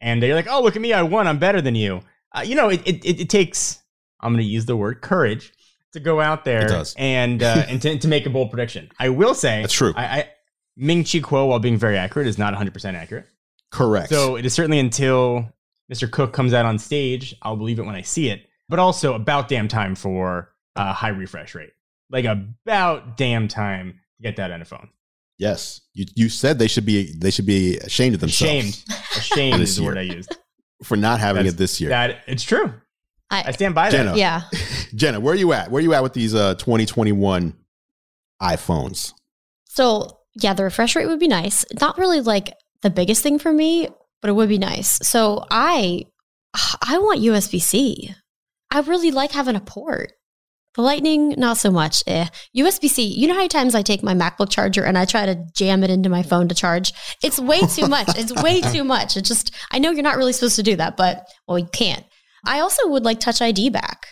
and you're like, oh, look at me. I won. I'm better than you. Uh, you know, it, it, it takes, I'm going to use the word courage to go out there and uh, and to, to make a bold prediction. I will say that's true. I, I, Ming-Chi Kuo, while being very accurate, is not one hundred percent accurate. Correct. So it is certainly until Mister Cook comes out on stage, I'll believe it when I see it. But also about damn time for a high refresh rate. Like about damn time to get that on a phone. Yes. You you said they should be they should be ashamed of themselves. Ashamed. Ashamed is the word I used. For not having That's, it this year. That it's true. I, I stand by Jenna, that. Yeah. Jenna, where are you at? Where are you at with these uh, twenty twenty-one iPhones? So yeah, the refresh rate would be nice. Not really like the biggest thing for me, but it would be nice. So I I want U S B C. I really like having a port. The lightning, not so much. Eh. U S B C, you know how many times I take my MacBook charger and I try to jam it into my phone to charge? It's way too much. It's way too much. It just, I know you're not really supposed to do that, but, well, you can't. I also would like Touch I D back.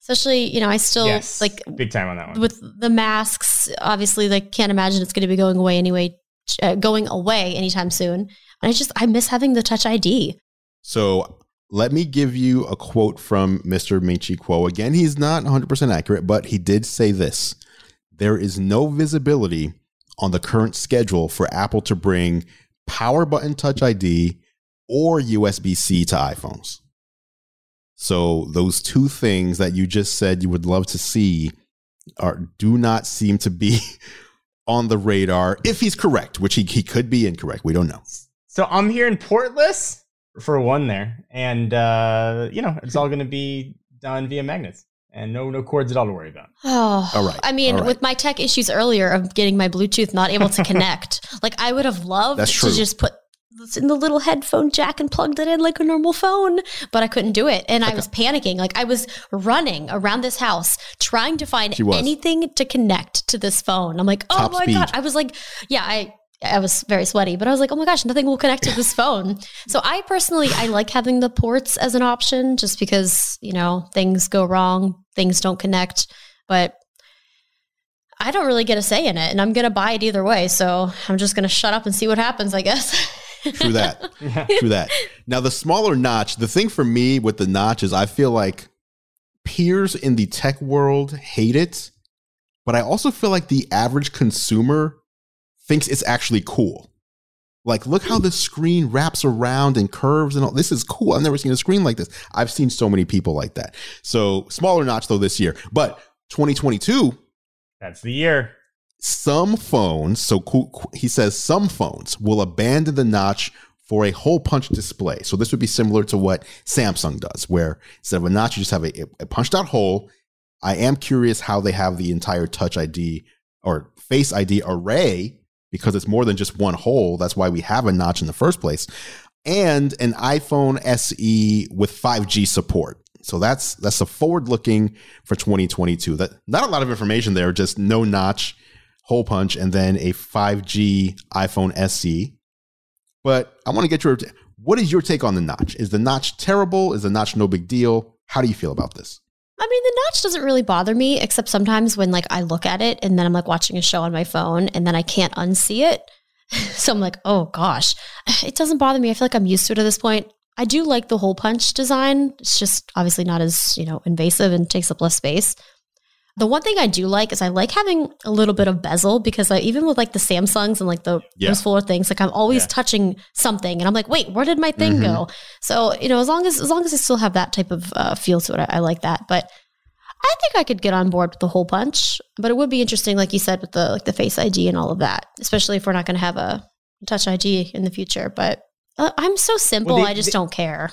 Especially, you know, I still yes, like... Big time on that one. With the masks, obviously, like, can't imagine it's going to be going away anyway, uh, going away anytime soon. And I just, I miss having the Touch I D. So... Let me give you a quote from Mister Ming-Chi Kuo. Again, he's not one hundred percent accurate, but he did say this. There is no visibility on the current schedule for Apple to bring power button Touch I D or U S B C to iPhones. So those two things that you just said you would love to see are do not seem to be on the radar, if he's correct, which he, he could be incorrect. We don't know. So I'm here in portless? For one there, and uh, you know, it's all going to be done via magnets, and no no cords at all to worry about. Oh, all right. I mean, right. With my tech issues earlier of getting my Bluetooth not able to connect, like I would have loved to just put this in the little headphone jack and plugged it in like a normal phone, but I couldn't do it, and okay. I was panicking. Like I was running around this house trying to find anything to connect to this phone. I'm like, oh Top my speed. God! I was like, yeah, I. I was very sweaty, but I was like, oh my gosh, nothing will connect to this phone. So I personally, I like having the ports as an option just because, you know, things go wrong, things don't connect, but I don't really get a say in it and I'm going to buy it either way. So I'm just going to shut up and see what happens, I guess. True that. Yeah. True that. Now the smaller notch, the thing for me with the notch is I feel like peers in the tech world hate it, but I also feel like the average consumer thinks it's actually cool. Like, look how the screen wraps around and curves and all. This is cool. I've never seen a screen like this. I've seen so many people like that. So smaller notch though this year, but twenty twenty-two. That's the year. Some phones. So cool. He says some phones will abandon the notch for a hole punch display. So this would be similar to what Samsung does, where instead of a notch, you just have a, a punched out hole. I am curious how they have the entire Touch I D or Face I D array, because it's more than just one hole. That's why we have a notch in the first place. And an iPhone S E with five G support. So that's that's a forward looking for twenty twenty-two. That not a lot of information there, just no notch, hole punch, and then a five G iPhone S E. But I want to get your, what is your take on the notch? Is the notch terrible? Is the notch no big deal? How do you feel about this? I mean, the notch doesn't really bother me, except sometimes when like I look at it and then I'm like watching a show on my phone and then I can't unsee it. So I'm like, oh gosh, it doesn't bother me. I feel like I'm used to it at this point. I do like the hole punch design. It's just obviously not as, you know, invasive and takes up less space. The one thing I do like is I like having a little bit of bezel because I, even with like the Samsungs and like the yeah. those fuller things, like I'm always yeah. touching something and I'm like, wait, where did my thing mm-hmm. go? So, you know, as long as, as long as I still have that type of uh, feel to it, I, I like that. But I think I could get on board with the hole punch, but it would be interesting, like you said, with the, like the Face I D and all of that, especially if we're not going to have a Touch I D in the future, but uh, I'm so simple. Well, they, I just they, don't care.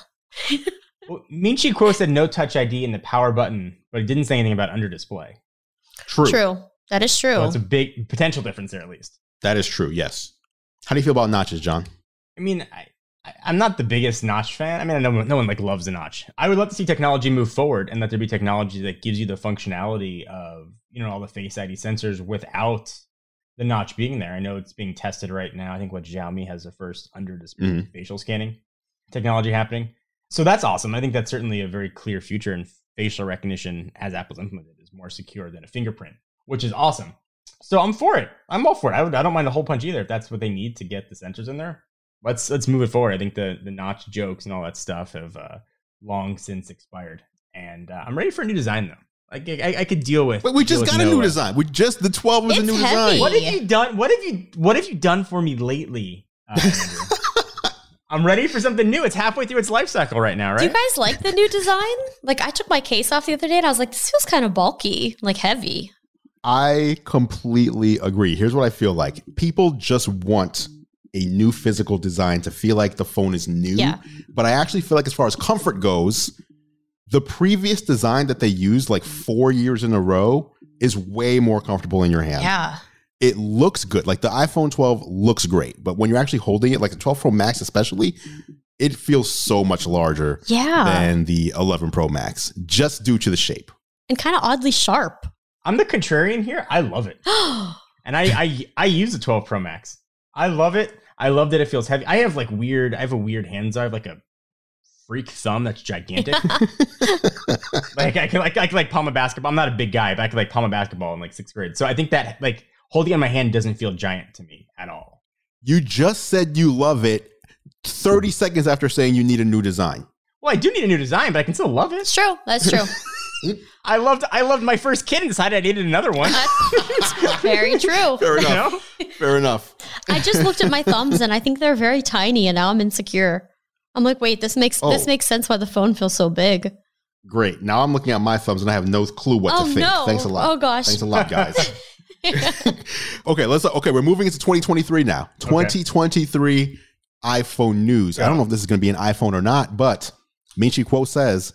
Well, Ming-Chi Kuo said no Touch I D in the power button, but it didn't say anything about under display. True. True. That is true. Well, it's a big potential difference there, at least. That is true. Yes. How do you feel about notches, John? I mean, I, I, I'm not the biggest notch fan. I mean, I know no one like loves a notch. I would love to see technology move forward and let there be technology that gives you the functionality of, you know, all the Face I D sensors without the notch being there. I know it's being tested right now. I think what Xiaomi has the first under display mm-hmm. facial scanning technology happening. So that's awesome. I think that's certainly a very clear future, and facial recognition, as Apple's implemented, is more secure than a fingerprint, which is awesome. So I'm for it. I'm all for it. I, would, I don't mind a hole punch either if that's what they need to get the sensors in there. Let's let's move it forward. I think the, the notch jokes and all that stuff have uh, long since expired. And uh, I'm ready for a new design, though. Like I, I could deal with. Wait, we just got a new design. We just the twelve was a new design. What have you done? What have you What have you done for me lately, uh, Andrew? I'm ready for something new. It's halfway through its life cycle right now, right? Do you guys like the new design? Like, I took my case off the other day and I was like, this feels kind of bulky, like heavy. I completely agree. Here's what I feel like. People just want a new physical design to feel like the phone is new. Yeah. But I actually feel like as far as comfort goes, the previous design that they used like four years in a row is way more comfortable in your hand. Yeah. It looks good. Like the iPhone twelve looks great, but when you're actually holding it, like the twelve Pro Max especially, it feels so much larger yeah. than the eleven Pro Max, just due to the shape. And kind of oddly sharp. I'm the contrarian here. I love it. And I, I I use the twelve Pro Max. I love it. I love that it feels heavy. I have like weird, I have a weird hands. I have like a freak thumb that's gigantic. like I can like I can like palm a basketball. I'm not a big guy, but I can like palm a basketball in like sixth grade. So I think that like holding it in my hand doesn't feel giant to me at all. You just said you love it thirty seconds after saying you need a new design. Well, I do need a new design, but I can still love it. It's true. That's true. I loved I loved my first kid and decided I needed another one. That's very true. Fair enough. You know? Fair enough. I just looked at my thumbs and I think they're very tiny and now I'm insecure. I'm like, wait, this makes oh. this makes sense why the phone feels so big. Great. Now I'm looking at my thumbs and I have no clue what oh, to think. No. Thanks a lot. Oh gosh. Thanks a lot, guys. okay, let's. Okay, we're moving into twenty twenty-three now. twenty twenty-three okay. iPhone news. Yeah. I don't know if this is going to be an iPhone or not, but Ming-Chi Kuo says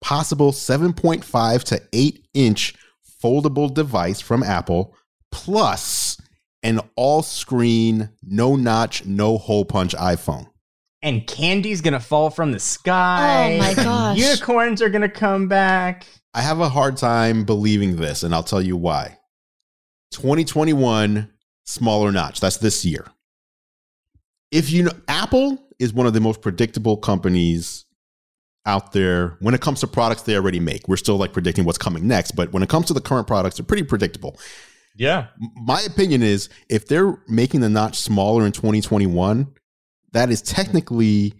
possible seven point five to eight inch foldable device from Apple, plus an all-screen, no notch, no hole punch iPhone. And candy's going to fall from the sky. Oh my gosh! Unicorns are going to come back. I have a hard time believing this, and I'll tell you why. twenty twenty-one smaller notch. That's this year. If you know, Apple is one of the most predictable companies out there when it comes to products they already make. We're still like predicting what's coming next, but when it comes to the current products, they're pretty predictable. Yeah. My opinion is if they're making the notch smaller in twenty twenty-one, that is technically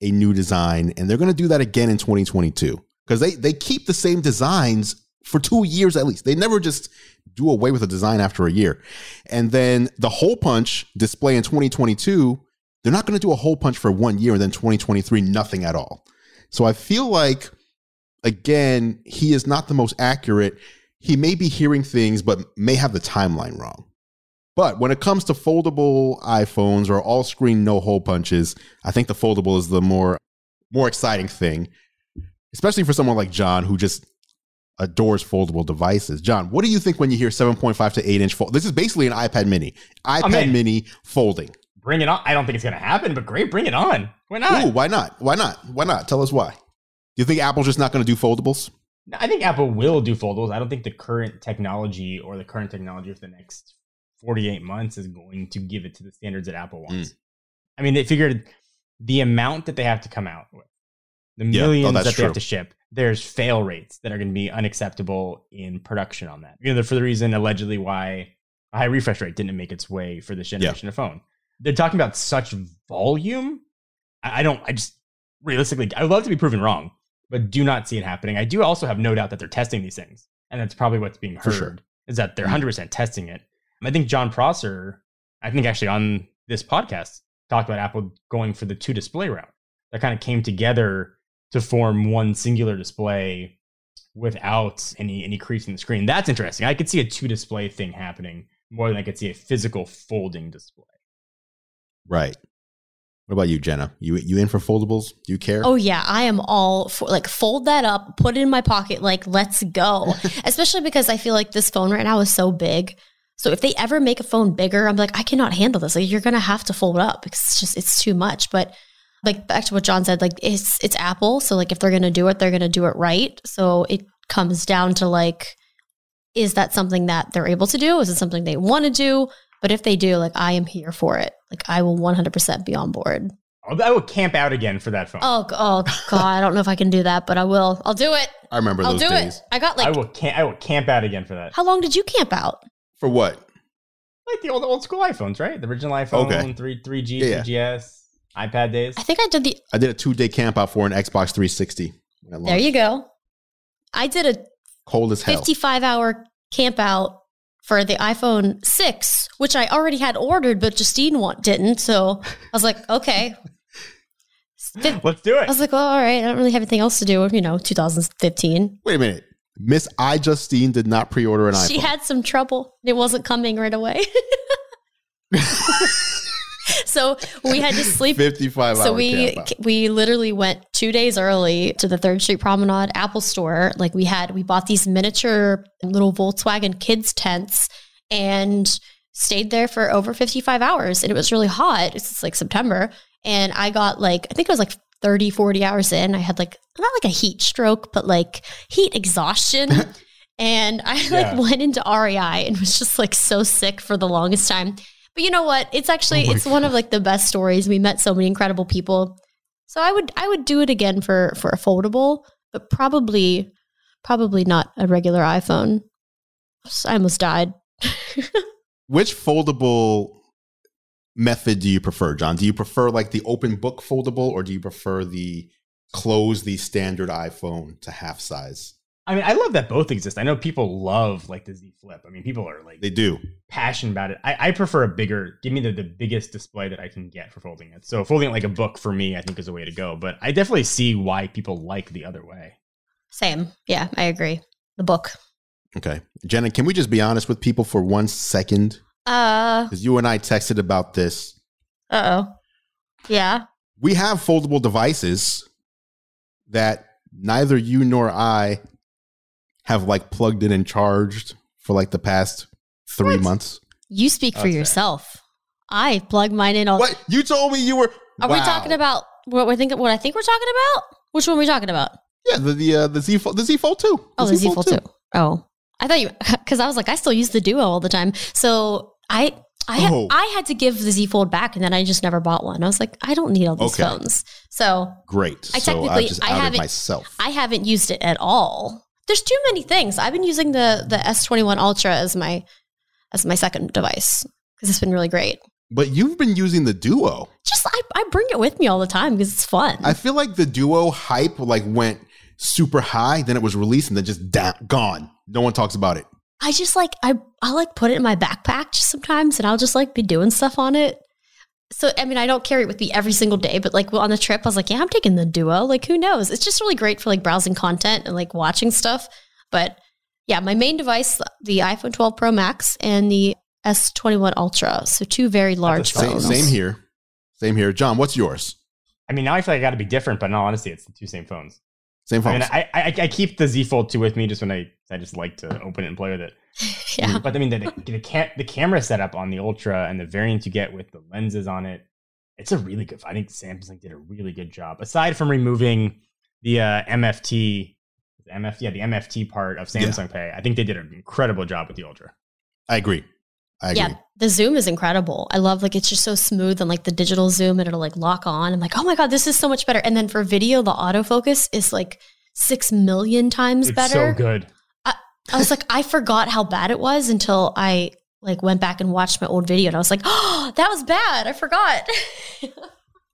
a new design, and they're going to do that again in twenty twenty-two because they they keep the same designs for two years at least. They never just do away with a design after a year. And then the hole punch display in twenty twenty-two, they're not going to do a hole punch for one year and then twenty twenty-three, nothing at all. So I feel like, again, he is not the most accurate. He may be hearing things, but may have the timeline wrong. But when it comes to foldable iPhones or all screen, no hole punches, I think the foldable is the more, more exciting thing, especially for someone like John who just adores foldable devices. John, what do you think when you hear seven point five to eight inch fold? This is basically an iPad mini. iPad I mean, mini folding. Bring it on. I don't think it's going to happen, but great. Bring it on. Why not? Ooh, why not? Why not? Why not? Tell us why. Do you think Apple's just not going to do foldables? No, I think Apple will do foldables. I don't think the current technology or the current technology for the next forty-eight months is going to give it to the standards that Apple wants. Mm. I mean, they figured the amount that they have to come out with, the millions yeah, oh, that they true. have to ship, there's fail rates that are going to be unacceptable in production on that. You know, for the reason allegedly why a high refresh rate didn't make its way for this generation yeah. of phone. They're talking about such volume. I don't, I just realistically, I would love to be proven wrong, but do not see it happening. I do also have no doubt that they're testing these things. And that's probably what's being heard sure. is that they're one hundred percent testing it. I think John Prosser, I think actually on this podcast, talked about Apple going for the two display route. That kind of came together to form one singular display without any any crease in the screen. That's interesting. I could see a two display thing happening more than I could see a physical folding display. Right. What about you, Jenna? You you in for foldables? Do you care? Oh yeah, I am all for, like, fold that up, put it in my pocket, like, let's go. Especially because I feel like this phone right now is so big. So if they ever make a phone bigger, I'm like, I cannot handle this. Like, you're going to have to fold it up because it's just, it's too much. But like back to what John said, like it's, it's Apple. So like if they're going to do it, they're going to do it right. So it comes down to like, is that something that they're able to do? Is it something they want to do? But if they do, like, I am here for it. Like, I will one hundred percent be on board. I would camp out again for that phone. Oh, oh God. I don't know if I can do that, but I will. I'll do it. I remember I'll those do days. It. I got like... I will, cam- I will camp out again for that. How long did you camp out? For what? Like the old old school iPhones, right? The original iPhone, okay. three, three G, yeah, yeah. three G S, iPad days. I think I did the... I did a two-day camp out for an Xbox three sixty. There you go. I did a... Cold as hell. fifty-five hour camp out for the iPhone six, which I already had ordered, but Justine want, didn't. So I was like, okay. Let's do it. I was like, well, all right. I don't really have anything else to do. You know, two thousand fifteen. Wait a minute. Miss I Justine did not pre-order an iPhone. She had some trouble. It wasn't coming right away. So we had to sleep. fifty-five hours. So we we literally went two days early to the Third Street Promenade Apple store. Like we had, we bought these miniature little Volkswagen kids tents and stayed there for over fifty-five hours. And it was really hot. It's like September. And I got like, I think it was like thirty, forty hours in. I had like, not like a heat stroke, but like heat exhaustion. And I like yeah. went into R E I and was just like so sick for the longest time. But you know what? It's actually, oh it's God. one of like the best stories. We met so many incredible people. So I would, I would do it again for, for a foldable, but probably, probably not a regular iPhone. I almost died. Which foldable method do you prefer, John? Do you prefer like the open book foldable, or do you prefer the close the standard iPhone to half size? I mean, I love that both exist. I know people love like the Z Flip. I mean, people are like, they do passionate about it. I, I prefer a bigger, give me the, the biggest display that I can get for folding it. So folding it like a book for me, I think is the way to go, but I definitely see why people like the other way. Same. Yeah, I agree. The book. Okay. Jenna, can we just be honest with people for one second? Uh, because you and I texted about this. Uh-oh. Yeah. We have foldable devices that neither you nor I have like plugged in and charged for like the past three what? months. You speak for okay. yourself. I plug mine in. All- what? You told me you were. Are wow. we talking about what we think? What I think we're talking about? Which one are we talking about? Yeah, the the uh, the Z Fold, the Z Fold two. The oh, the Z Fold two. Oh, I thought you because I was like I still use the Duo all the time. So I I oh. I had to give the Z Fold back, and then I just never bought one. I was like I don't need all these okay. phones. So great. I technically so I haven't myself. I haven't used it at all. There's too many things. I've been using the the S twenty-one Ultra as my as my second device because it's been really great. But you've been using the Duo. Just I, I bring it with me all the time because it's fun. I feel like the Duo hype like went super high, then it was released and then just da- gone. No one talks about it. I just like I I like put it in my backpack just sometimes, and I'll just like be doing stuff on it. So, I mean, I don't carry it with me every single day, but like well, on the trip, I was like, yeah, I'm taking the Duo. Like, who knows? It's just really great for like browsing content and like watching stuff. But yeah, my main device, the iPhone twelve Pro Max and the S twenty-one Ultra. So two very large phones. Same, same here. Same here. John, what's yours? I mean, now I feel like I got to be different, but in all honesty, it's the two same phones. Same phones. I mean, I, I, I keep the Z Fold two with me just when I, I just like to open it and play with it. Yeah. But I mean, the the, the, ca- the camera setup on the Ultra and the variant you get with the lenses on it, it's a really good. I think Samsung did a really good job. Aside from removing the uh, M F T, M F, yeah, the M F T part of Samsung yeah. Pay, I think they did an incredible job with the Ultra. I agree. I agree. Yeah, the zoom is incredible. I love like it's just so smooth and like the digital zoom and it'll like lock on. I'm like, oh my God, this is so much better. And then for video, the autofocus is like six million times it's better. It's so good. I was like, I forgot how bad it was until I like went back and watched my old video and I was like, oh, that was bad. I forgot. Yep.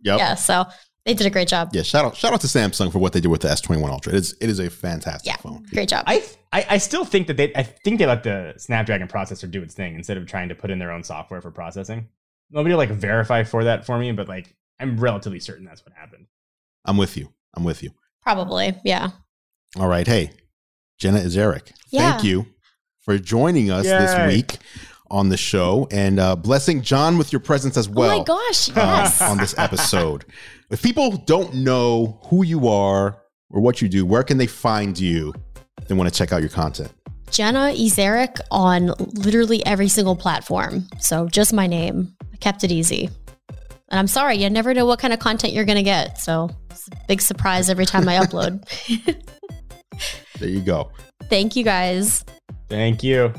Yeah. So they did a great job. Yeah. Shout out, shout out to Samsung for what they did with the S twenty-one Ultra. It is, it is a fantastic yeah, phone. Great job. I, I, I still think that they, I think they let the Snapdragon processor do its thing instead of trying to put in their own software for processing. Nobody like verify for that for me, but like, I'm relatively certain that's what happened. I'm with you. I'm with you. Probably. Yeah. All right. Hey. Jenna Ezarik, yeah. thank you for joining us Yay. this week on the show, and uh, blessing John with your presence as well. Oh my gosh, yes. Uh, on this episode. If people don't know who you are or what you do, where can they find you if they want to check out your content? Jenna Ezarik on literally every single platform. So just my name. I kept it easy. And I'm sorry, you never know what kind of content you're going to get. So it's a big surprise every time I upload. There you go. Thank you, guys. Thank you.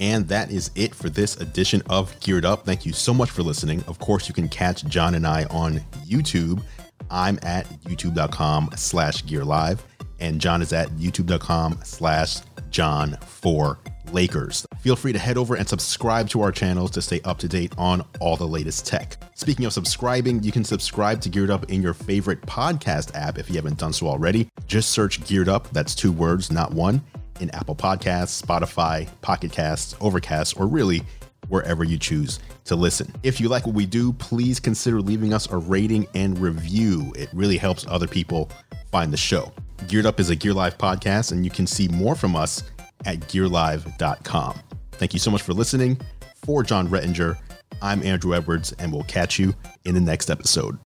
And that is it for this edition of Geared Up. Thank you so much for listening. Of course, you can catch John and I on YouTube. I'm at youtube.com slash gear live. And John is at youtube.com slash John for Lakers. Feel free to head over and subscribe to our channels to stay up to date on all the latest tech. Speaking of subscribing, you can subscribe to Geared Up in your favorite podcast app if you haven't done so already. Just search Geared Up, that's two words, not one, in Apple Podcasts, Spotify, Pocket Casts, Overcast, or really wherever you choose to listen. If you like what we do, please consider leaving us a rating and review. It really helps other people find the show. Geared Up is a Gear Live podcast, and you can see more from us at gear live dot com. Thank you so much for listening. For John Rettinger, I'm Andrew Edwards, and we'll catch you in the next episode.